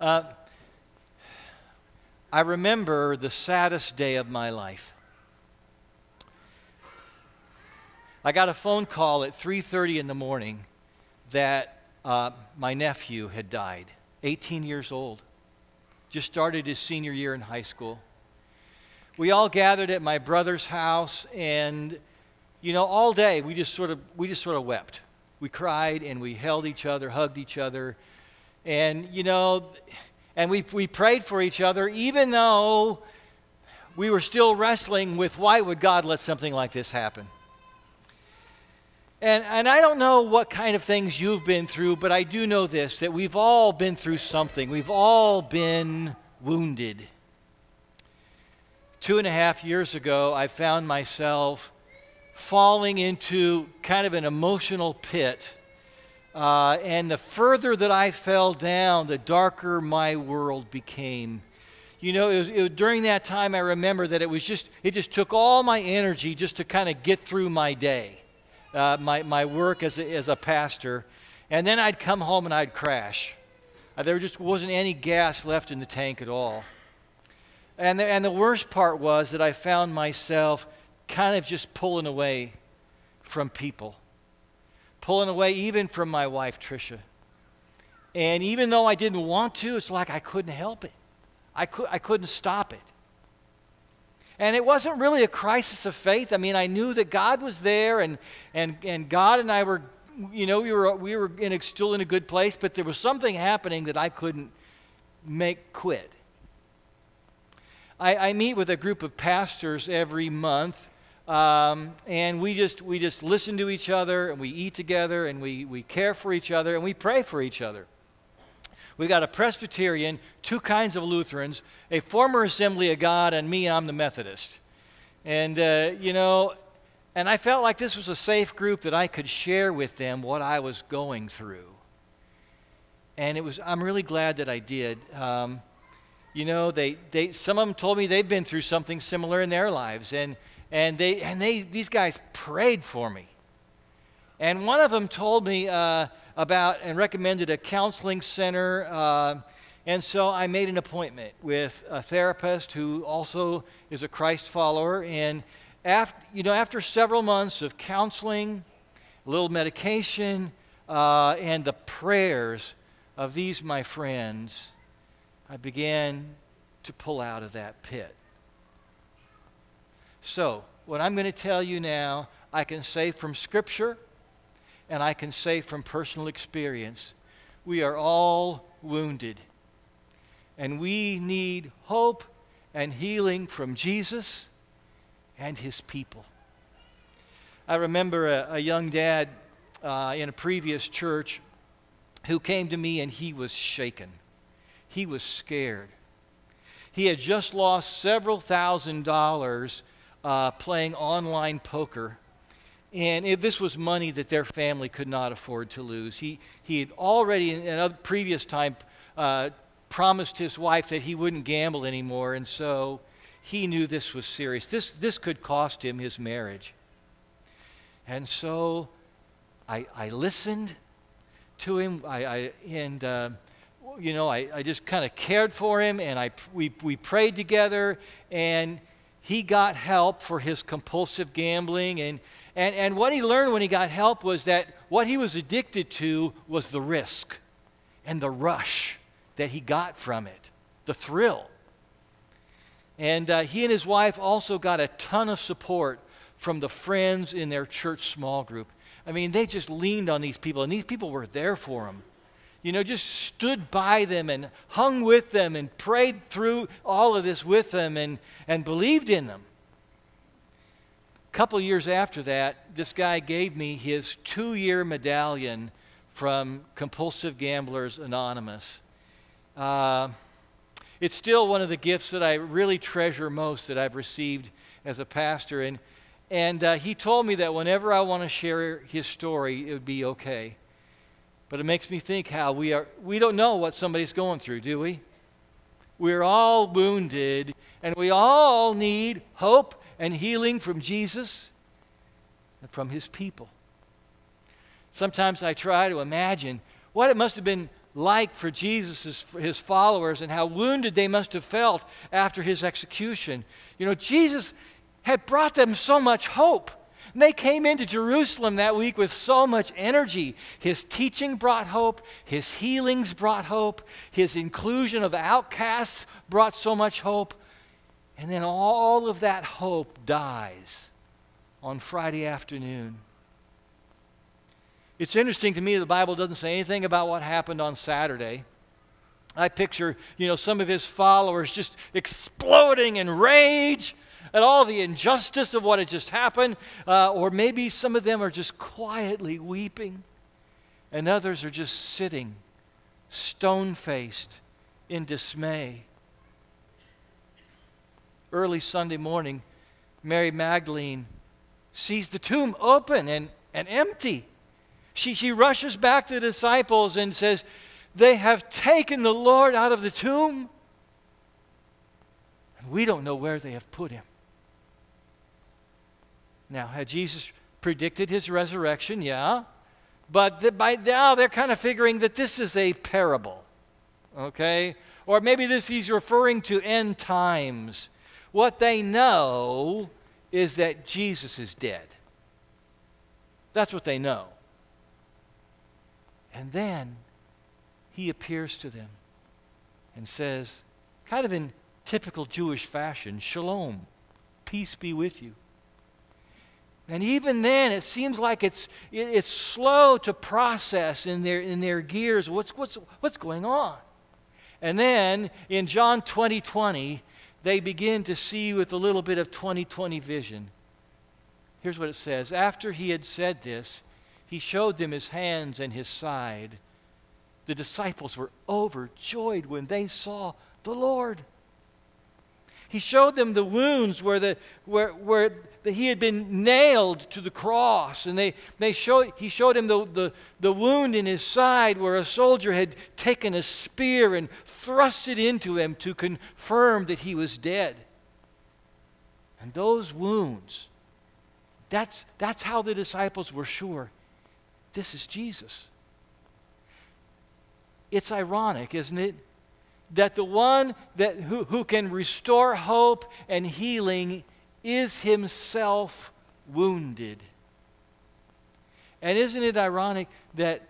I remember the saddest day of my life. I got a phone call at 3:30 in the morning that my nephew had died, 18 years old, just started his senior year in high school. We all gathered at my brother's house, and you know, all day we just sort of wept. We cried and we held each other, hugged each other, and you know, and we prayed for each other, even though we were still wrestling with why would God let something like this happen. And I don't know what kind of things you've been through, but I do know this, that we've all been through something. We've all been wounded. 2.5 years ago, I found myself falling into kind of an emotional pit. And the further that I fell down, the darker my world became. You know, it was during that time, I remember that it just took all my energy just to kind of get through my day. My work as a pastor, and then I'd come home and I'd crash. There just wasn't any gas left in the tank at all. And the worst part was that I found myself kind of just pulling away from people, pulling away even from my wife, Tricia. And even though I didn't want to, it's like I couldn't help it. I couldn't stop it. And it wasn't really a crisis of faith. I mean, I knew that God was there, and God and I were, you know, we were still in a good place, but there was something happening that I couldn't make quit. I meet with a group of pastors every month, and we just listen to each other, and we eat together, and we care for each other, and we pray for each other. We've got a Presbyterian, two kinds of Lutherans, a former Assembly of God, and me, I'm the Methodist. And, you know, and I felt like this was a safe group that I could share with them what I was going through. And I'm really glad that I did. You know, they some of them told me they've been through something similar in their lives. And these guys prayed for me. And one of them told me, about and recommended a counseling center, and so I made an appointment with a therapist who also is a Christ follower. And after several months of counseling, a little medication, and the prayers of these my friends, I began to pull out of that pit. So what I'm going to tell you now, I can say from Scripture, and I can say from personal experience, we are all wounded. And we need hope and healing from Jesus and his people. I remember a young dad in a previous church who came to me, and he was shaken. He was scared. He had just lost several $1,000s playing online poker. And this was money that their family could not afford to lose. He had already, in a previous time, promised his wife that he wouldn't gamble anymore, and so he knew this was serious. This could cost him his marriage. And so I listened to him, I just kind of cared for him, and we prayed together, and he got help for his compulsive gambling, and what he learned when he got help was that what he was addicted to was the risk and the rush that he got from it, the thrill. And he and his wife also got a ton of support from the friends in their church small group. I mean, they just leaned on these people, and these people were there for them. You know, just stood by them and hung with them and prayed through all of this with them and believed in them. Couple years after that, this guy gave me his 2-year medallion from Compulsive Gamblers Anonymous. It's still one of the gifts that I really treasure most that I've received as a pastor. And he told me that whenever I want to share his story, it would be okay. But it makes me think how we don't know what somebody's going through, do we? We're all wounded, and we all need hope and healing from Jesus and from his people. Sometimes I try to imagine what it must have been like for Jesus, his followers, and how wounded they must have felt after his execution. You know, Jesus had brought them so much hope. And they came into Jerusalem that week with so much energy. His teaching brought hope. His healings brought hope. His inclusion of outcasts brought so much hope. And then all of that hope dies on Friday afternoon. It's interesting to me that the Bible doesn't say anything about what happened on Saturday. I picture, you know, some of his followers just exploding in rage at all the injustice of what had just happened. Or maybe some of them are just quietly weeping. And others are just sitting, stone-faced, in dismay. Early Sunday morning, Mary Magdalene sees the tomb open and empty. She rushes back to the disciples and says, "They have taken the Lord out of the tomb. And we don't know where they have put him." Now, had Jesus predicted his resurrection? Yeah. But by now they're kind of figuring that this is a parable. Okay? Or maybe he's referring to end times. What they know is that Jesus is dead. That's what they know. And then he appears to them and says, kind of in typical Jewish fashion, "Shalom, peace be with you." And even then, it seems like it's slow to process in their gears what's going on. And then in John 20:20, they begin to see with a little bit of 20/20 vision. Here's what it says: "After he had said this, he showed them his hands and his side. The disciples were overjoyed when they saw the Lord." He showed them the wounds where he had been nailed to the cross. And he showed him the wound in his side where a soldier had taken a spear and thrust it into him to confirm that he was dead. And those wounds, that's how the disciples were sure. This is Jesus. It's ironic, isn't it, that the one who can restore hope and healing is himself wounded. And isn't it ironic that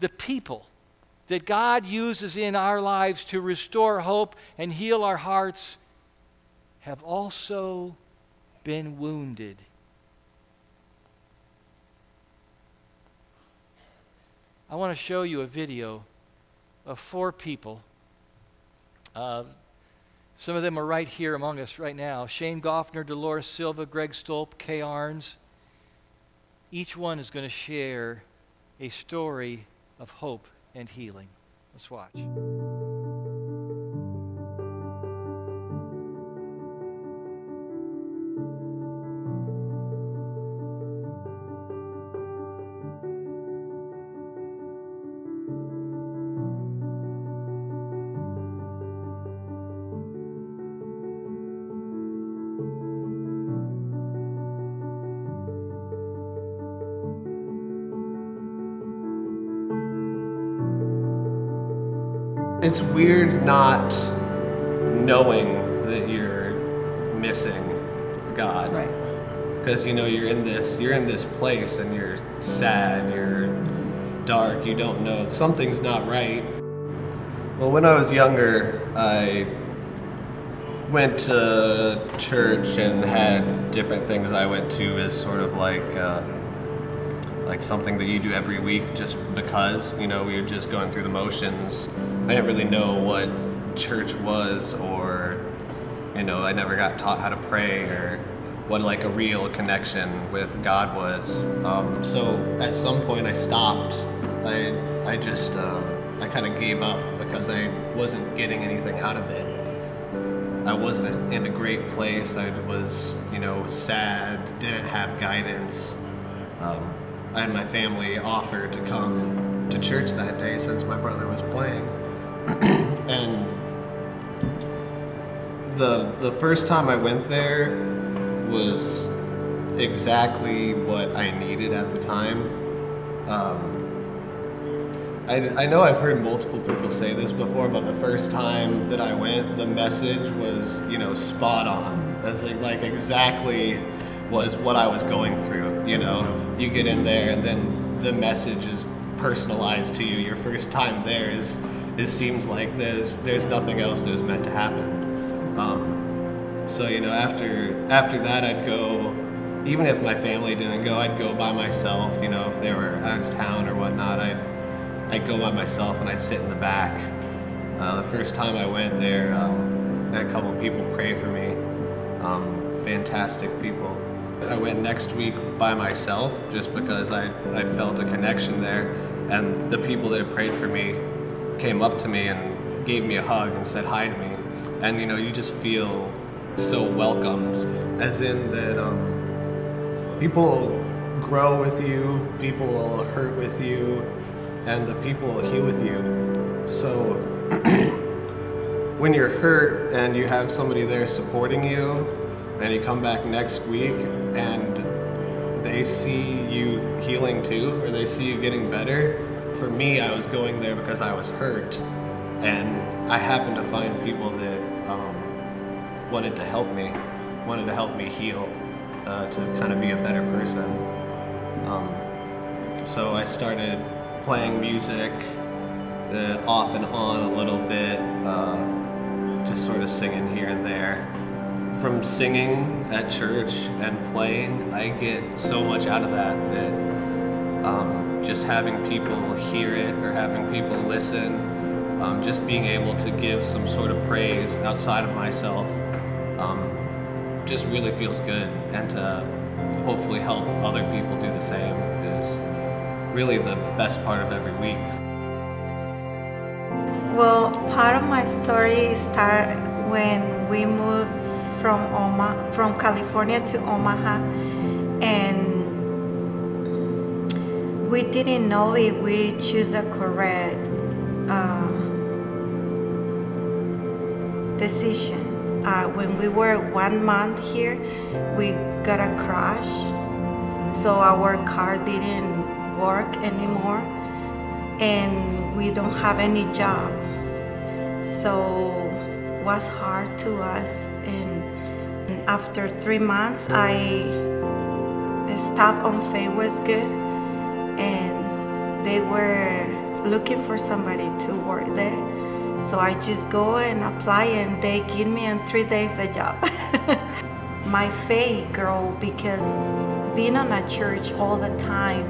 the people that God uses in our lives to restore hope and heal our hearts have also been wounded? I want to show you a video of four people. Some of them are right here among us right now. Shane Goffner, Dolores Silva, Greg Stolp, Kay Arns. Each one is going to share a story of hope and healing. Let's watch. It's weird not knowing that you're missing God. Right. Because, you know, you're in this place and you're sad, you're dark, you don't know, something's not right. Well, when I was younger, I went to church and had different things I went to as sort of like something that you do every week just because, you know, we were just going through the motions. I didn't really know what church was, or, you know, I never got taught how to pray or what like a real connection with God was. So at some point I stopped. I kind of gave up because I wasn't getting anything out of it. I wasn't in a great place. I was, you know, sad, didn't have guidance. I had my family offer to come to church that day since my brother was playing. And the first time I went there was exactly what I needed at the time. I know I've heard multiple people say this before, but the first time that I went, the message was, you know, spot on. That's like exactly was what I was going through, you know? You get in there and then the message is personalized to you. Your first time there is, it seems like there's nothing else that was meant to happen. So, you know, after that, I'd go, even if my family didn't go, I'd go by myself, you know, if they were out of town or whatnot, I'd go by myself and I'd sit in the back. The first time I went there, I had a couple people pray for me, fantastic people. I went next week by myself just because I felt a connection there, and the people that had prayed for me came up to me and gave me a hug and said hi to me. And you know, you just feel so welcomed, as in that people grow with you, people hurt with you, and the people will heal with you. So when you're hurt and you have somebody there supporting you, and you come back next week and they see you healing too, or they see you getting better. For me, I was going there because I was hurt, and I happened to find people that wanted to help me heal, to kind of be a better person. So I started playing music off and on a little bit, just sort of singing here and there. From singing at church and playing, I get so much out of that just having people hear it or having people listen, just being able to give some sort of praise outside of myself, just really feels good. And to hopefully help other people do the same is really the best part of every week. Well, part of my story started when we moved from California to Omaha, and we didn't know if we choose the correct decision. When we were 1 month here, we got a crash, so our car didn't work anymore, and we don't have any job, so it was hard to us. And after 3 months, I stopped on Faith Was Good, and they were looking for somebody to work there, so I just go and apply, and they give me in 3 days a job. My faith grew because being on a church all the time,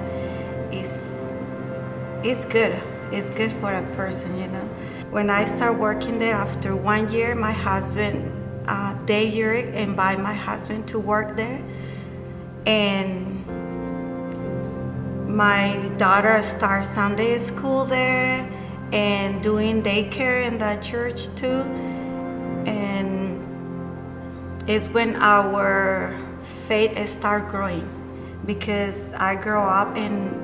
it's good. It's good for a person, you know. When I start working there after 1 year, my husband, they invite my husband to work there. And my daughter starts Sunday school there and doing daycare in the church too. And it's when our faith starts growing, because I grew up in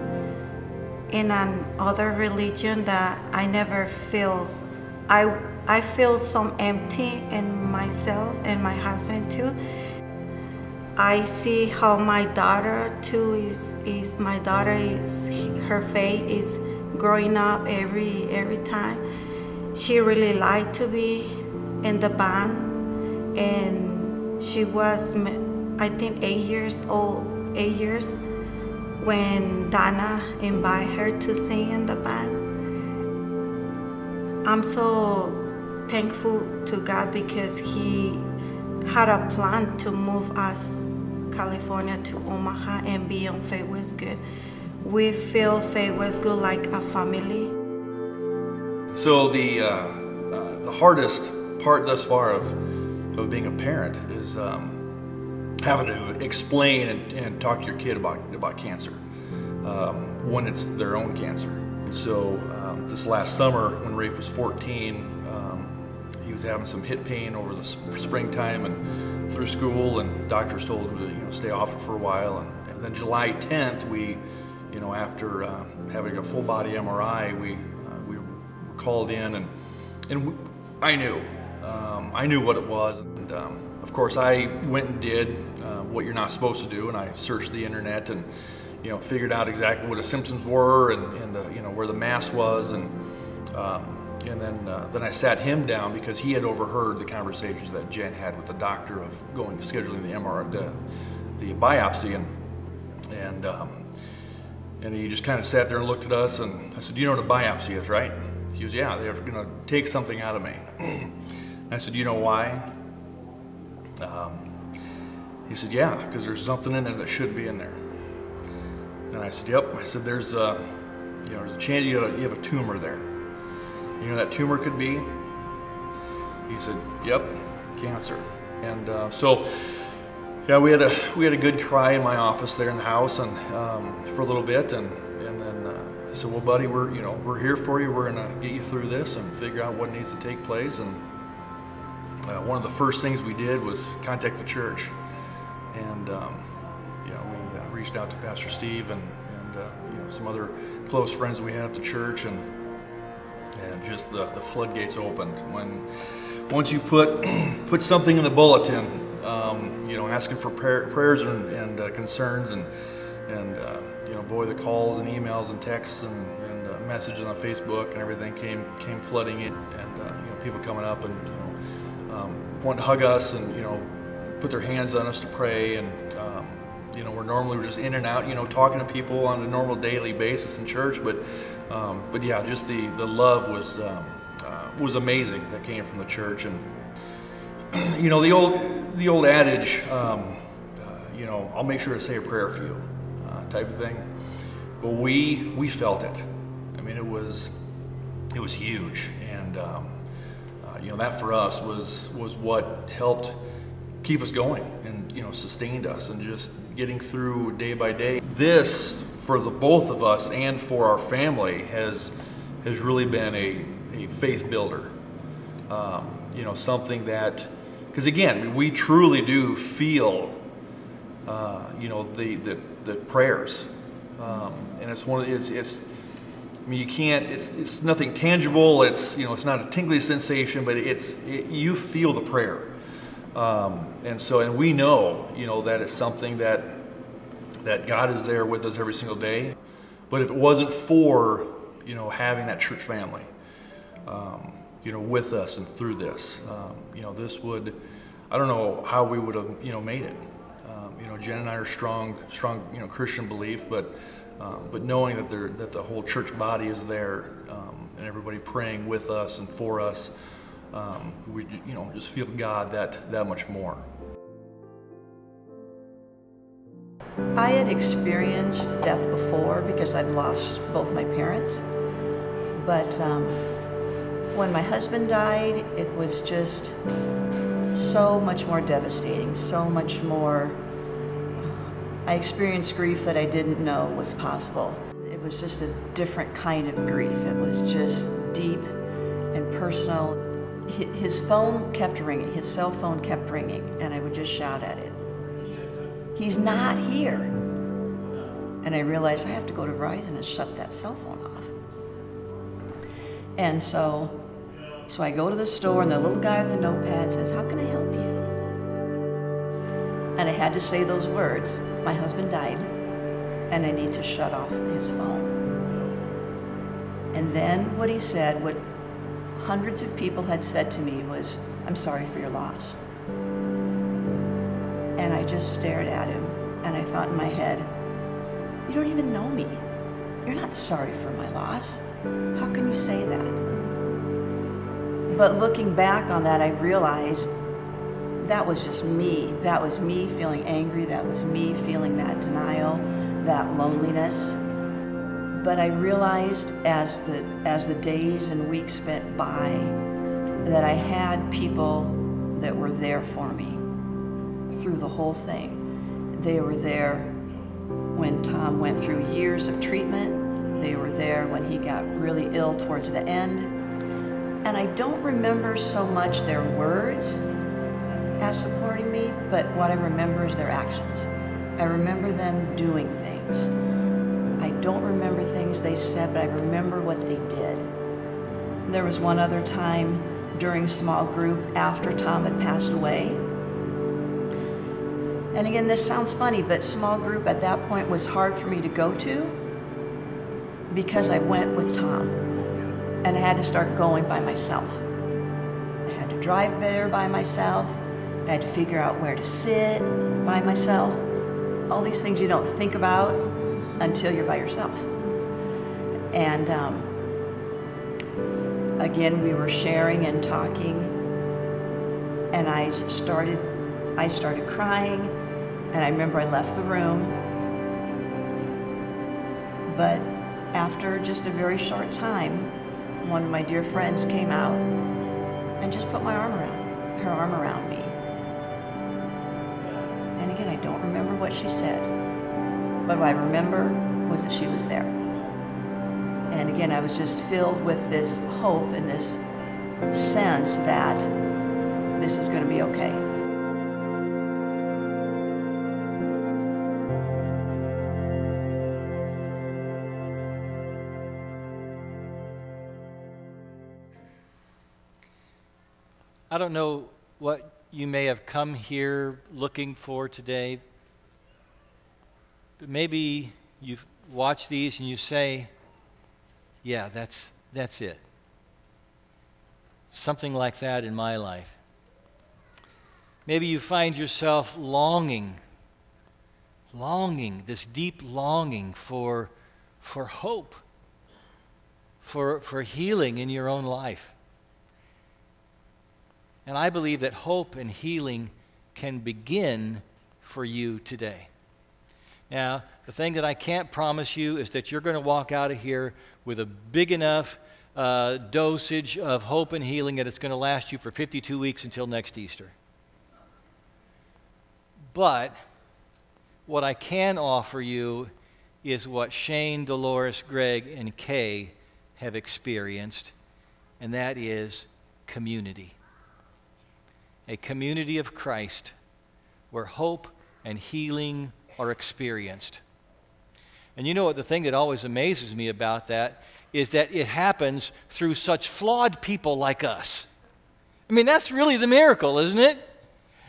another religion that I never feel. I feel some empty in myself and my husband too. I see how my daughter too is her faith is growing up every time. She really liked to be in the band, and she was, I think, 8 years old when Dana invited her to sing in the band. I'm so thankful to God because He had a plan to move us California to Omaha and be on Faith Was Good. We feel Faith Was Good like a family. So the hardest part thus far of being a parent is having to explain and talk to your kid about cancer when it's their own cancer. So this last summer when Rafe was 14, he was having some hip pain over the springtime and through school, and doctors told him to stay off for a while. And then July 10th, we, after having a full body MRI, we were called in, and I knew what it was. And of course, I went and did what you're not supposed to do, and I searched the internet and you know, figured out exactly what the symptoms were and the, you know, where the mass was, and then I sat him down because he had overheard the conversations that Jen had with the doctor of going to scheduling the MR, the biopsy, and he just kind of sat there and looked at us, and I said, "You know what a biopsy is, right?" He goes, "Yeah, they're gonna take something out of me." And I said, "You know why?" He said, "Yeah, because there's something in there that should be in there." And I said, "Yep." I said, "There's a, you know, there's a chance you have a tumor there. You know that tumor could be?" He said, "Yep, cancer." And so, yeah, we had a good cry in my office there in the house, and for a little bit, and then I said, "Well, buddy, we're here for you. We're gonna get you through this and figure out what needs to take place." And one of the first things we did was contact the church, and we reached out to Pastor Steve and some other close friends we had at the church, and just the floodgates opened once you put something in the bulletin, asking for prayers and concerns, and boy, the calls and emails and texts and messages on Facebook and everything came flooding in, and people coming up and wanting to hug us and put their hands on us to pray, and we're just in and out, talking to people on a normal daily basis in church, but yeah, just the love was amazing that came from the church. And the old adage, "I'll make sure to say a prayer for you," type of thing. But we felt it. I mean, it was huge, and that for us was what helped keep us going and sustained us, and just getting through day by day. This, for the both of us and for our family, has really been a faith builder. Something that, because again, we truly do feel, the prayers, and it's one of it's. I mean, you can't. It's nothing tangible. It's it's not a tingly sensation, but you feel the prayer, and we know that it's something that God is there with us every single day. But if it wasn't for having that church family, with us and through this, this would, I don't know how we would have, made it. Jen and I are strong, Christian belief, but knowing that the whole church body is there, and everybody praying with us and for us, we, just feel God that much more. I had experienced death before because I'd lost both my parents, but, when my husband died, it was just so much more devastating, so much more. I experienced grief that I didn't know was possible. It was just a different kind of grief. It was just deep and personal. His phone kept ringing, his cell phone kept ringing, and I would just shout at it, "He's not here." And I realized I have to go to Verizon and shut that cell phone off. And so I go to the store, and the little guy with the notepad says, "How can I help you?" And I had to say those words, "My husband died, and I need to shut off his phone." And then what he said, what hundreds of people had said to me was, "I'm sorry for your loss." And I just stared at him, and I thought in my head, "You don't even know me. You're not sorry for my loss. How can you say that?" But looking back on that, I realized that was just me. That was me feeling angry. That was me feeling that denial, that loneliness. But I realized as the days and weeks went by that I had people that were there for me through the whole thing. They were there when Tom went through years of treatment. They were there when he got really ill towards the end. And I don't remember so much their words as supporting me, but what I remember is their actions. I remember them doing things. I don't remember things they said, but I remember what they did. And there was one other time during small group after Tom had passed away. And again, this sounds funny, but small group at that point was hard for me to go to because I went with Tom. And I had to start going by myself. I had to drive there by myself. I had to figure out where to sit by myself. All these things you don't think about until you're by yourself. And again, we were sharing and talking, and I started crying, and I remember I left the room. But after just a very short time, one of my dear friends came out and just put my arm around, her arm around me. And again, I don't remember what she said, but what I remember was that she was there. And again, I was just filled with this hope and this sense that this is going to be okay. I don't know what you may have come here looking for today, but maybe you've watched these and you say, yeah, that's it. Something like that in my life. Maybe you find yourself longing, this deep longing for hope, for healing in your own life. And I believe that hope and healing can begin for you today. Now, the thing that I can't promise you is that you're going to walk out of here with a big enough dosage of hope and healing that it's going to last you for 52 weeks until next Easter. But what I can offer you is what Shane, Dolores, Greg, and Kay have experienced, and that is community. A community of Christ where hope and healing are experienced. And you know what, the thing that always amazes me about that is that it happens through such flawed people like us. I mean, that's really the miracle, isn't it?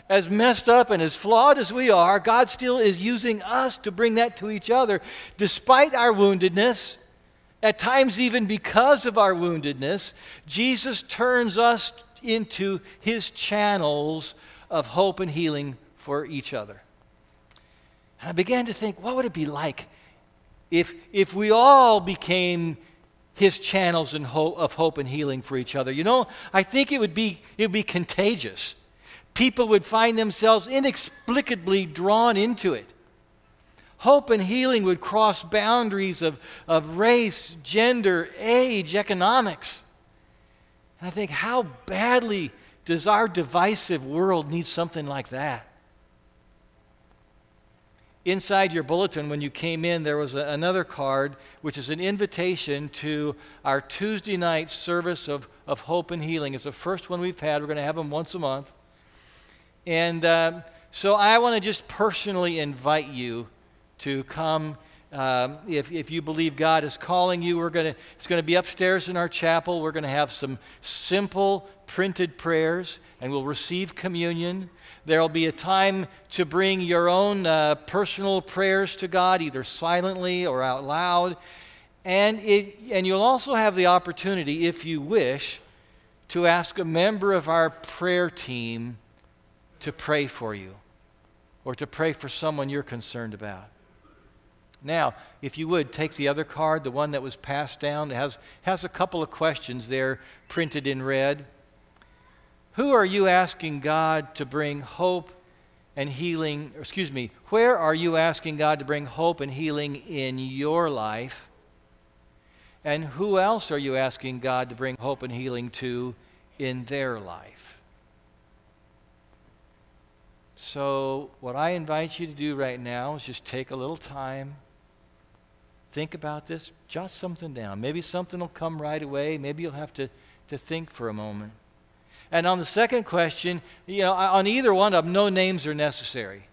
As messed up and as flawed as we are, God still is using us to bring that to each other, despite our woundedness. At times, even because of our woundedness, Jesus turns us into his channels of hope and healing for each other. And I began to think, what would it be like if we all became his channels of hope and healing for each other? You know, I think it would be contagious. People would find themselves inexplicably drawn into it. Hope and healing would cross boundaries of race, gender, age, economics. I think, how badly does our divisive world need something like that? Inside your bulletin, when you came in, there was another card, which is an invitation to our Tuesday night service of hope and healing. It's the first one we've had. We're going to have them once a month. And so I want to just personally invite you to come. If you believe God is calling you, it's going to be upstairs in our chapel. We're going to have some simple printed prayers, and we'll receive communion. There will be a time to bring your own personal prayers to God, either silently or out loud. And you'll also have the opportunity, if you wish, to ask a member of our prayer team to pray for you or to pray for someone you're concerned about. Now, if you would, take the other card, the one that was passed down. It has a couple of questions there printed in red. Who are you asking God to bring hope and healing? Where are you asking God to bring hope and healing in your life? And who else are you asking God to bring hope and healing to in their life? So what I invite you to do right now is just take a little time. Think about this. Jot something down. Maybe something will come right away. Maybe you'll have to think for a moment. And on the second question, you know, on either one of them, no names are necessary.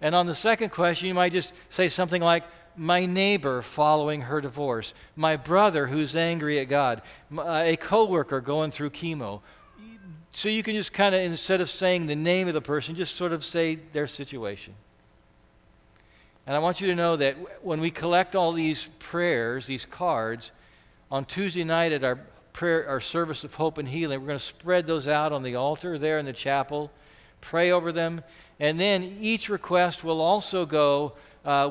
And on the second question, you might just say something like, my neighbor following her divorce, my brother who's angry at God, a coworker going through chemo. So you can just kind of, instead of saying the name of the person, just sort of say their situation. And I want you to know that when we collect all these prayers, these cards, on Tuesday night at our service of hope and healing, we're going to spread those out on the altar there in the chapel, pray over them, and then each request will also go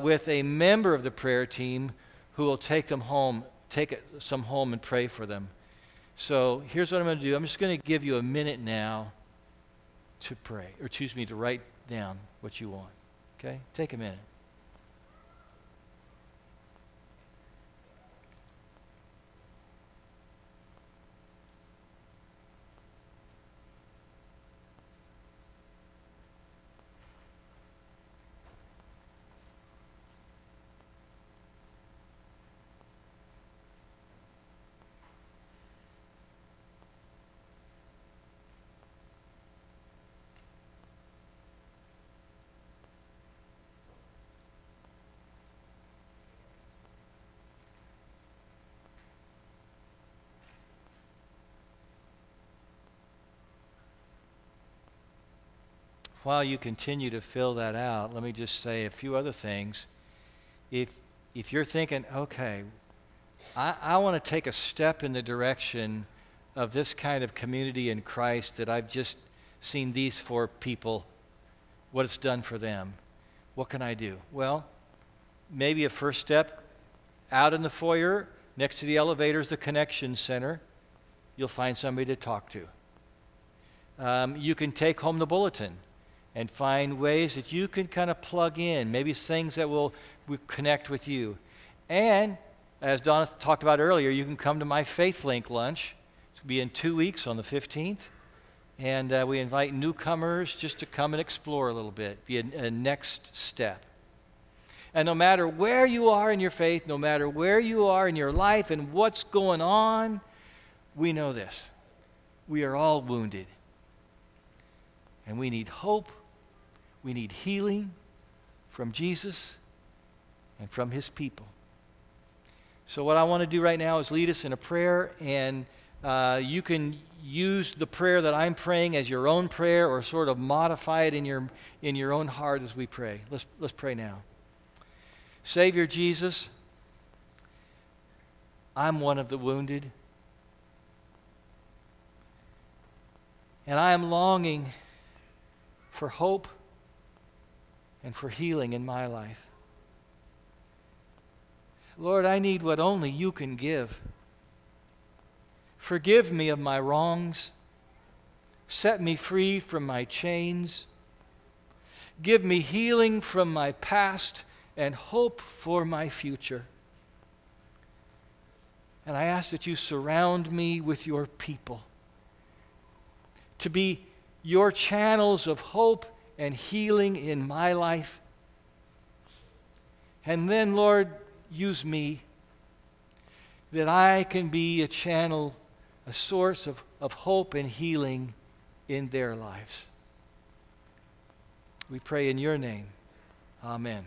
with a member of the prayer team who will take them home, take some home and pray for them. So here's what I'm going to do. I'm just going to give you a minute now to pray, or excuse me, to write down what you want. Okay? Take a minute. While you continue to fill that out, let me just say a few other things. If you're thinking, okay, I want to take a step in the direction of this kind of community in Christ that I've just seen these four people, what it's done for them, what can I do? Well, maybe a first step out in the foyer next to the elevator is the Connection Center. You'll find somebody to talk to. You can take home the bulletin and find ways that you can kind of plug in, maybe things that will connect with you. And as Donna talked about earlier, you can come to my Faith Link lunch. It's going to be in 2 weeks on the 15th. And we invite newcomers just to come and explore a little bit, be a next step. And no matter where you are in your faith, no matter where you are in your life and what's going on, we know this. We are all wounded. And we need hope. We need healing from Jesus and from his people. So what I want to do right now is lead us in a prayer, and you can use the prayer that I'm praying as your own prayer or sort of modify it in your own heart as we pray. Let's pray now. Savior Jesus, I'm one of the wounded, and I am longing for hope and for healing in my life. Lord, I need what only you can give. Forgive me of my wrongs. Set me free from my chains. Give me healing from my past and hope for my future. And I ask that you surround me with your people to be your channels of hope and healing in my life. And then, Lord, use me that I can be a channel, a source of hope and healing in their lives. We pray in your name. Amen.